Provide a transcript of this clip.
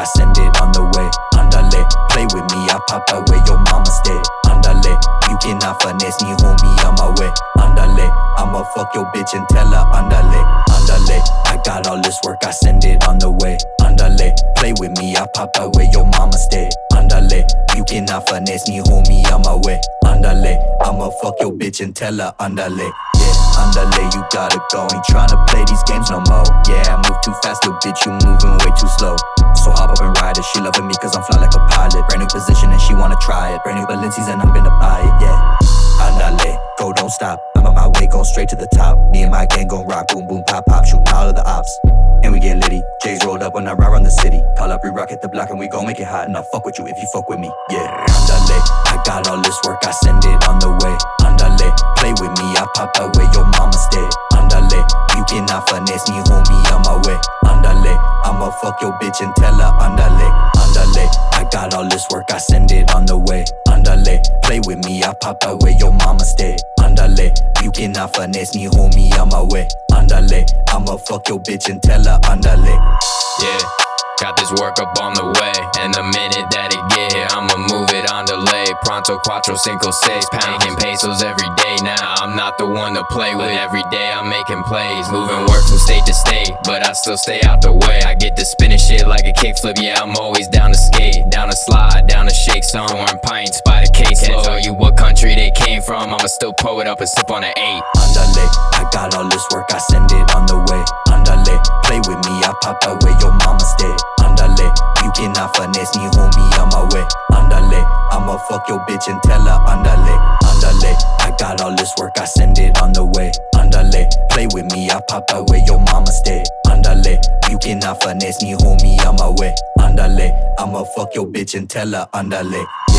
I send it on the way. Ándale, play with me, I pop away. Your mama stay. Ándale, you cannot finesse me, homie, on my way. Ándale, I'ma fuck your bitch and tell her ándale. Ándale, I got all this work, I send it on the way. Ándale, play with me, I pop away. Your mama stay. Ándale, you cannot finesse me, homie, on my way. Ándale, I'ma fuck your bitch and tell her ándale. Ándale, you gotta go, ain't tryna play these games no more. Yeah, I move too fast, little bitch, you moving way too slow. So hop up and ride it, she loving me cause I'm fly like a pilot. Brand new position and she wanna try it. Brand new Balenciagas and I'm gonna buy it, yeah. Ándale, go, don't stop, I'm on my way, going straight to the top. Me and my gang gon' rock, boom, boom, pop, pop, shooting all of the ops. And we get litty, J's rolled up when I ride around the city. Call up, re-rock at the block and we gon' make it hot. And I'll fuck with you if you fuck with me, yeah. Ándale, I got all this work, I send it on the way. Ándale, play with me, I pop away. Your mama stay. Ándale, you cannot finesse me, homie, on my way. Ándale, I'ma fuck your bitch and tell her ándale. Ándale, I got all this work, I send it on the way. Ándale, play with me, I pop away. Your mama stay. Ándale, you cannot finesse me, homie, on my way. Ándale, I'ma fuck your bitch and tell her ándale. Yeah, got this work up on the way, and the minute that it get here, I'ma move it on delay. Pronto, cuatro, cinco, 6 pounds, making pesos every day. Now I'm not the one to play with. Every day I'm making plays, moving work from state to state, but I still stay out the way. I get to spinning shit like a kickflip. Yeah, I'm always down to skate, down to slide, down to shake. Somewhere in Pine, spot a case. Can't tell you what country they came from. I'ma still pull it up and sip on an 8. Ándale, I got all this work, I send it on the way. Ándale, play with me, I pop away. Your mama stay. Ándale, you cannot finesse me, homie, on my way. Ándale, I'ma fuck your bitch and tell her ándale. Ándale, I got all this work, I send it on the way. Ándale, play with me, I pop away. Your mama stay. Ándale, you cannot finesse me, homie, on my way. Ándale, I'ma fuck your bitch and tell her ándale.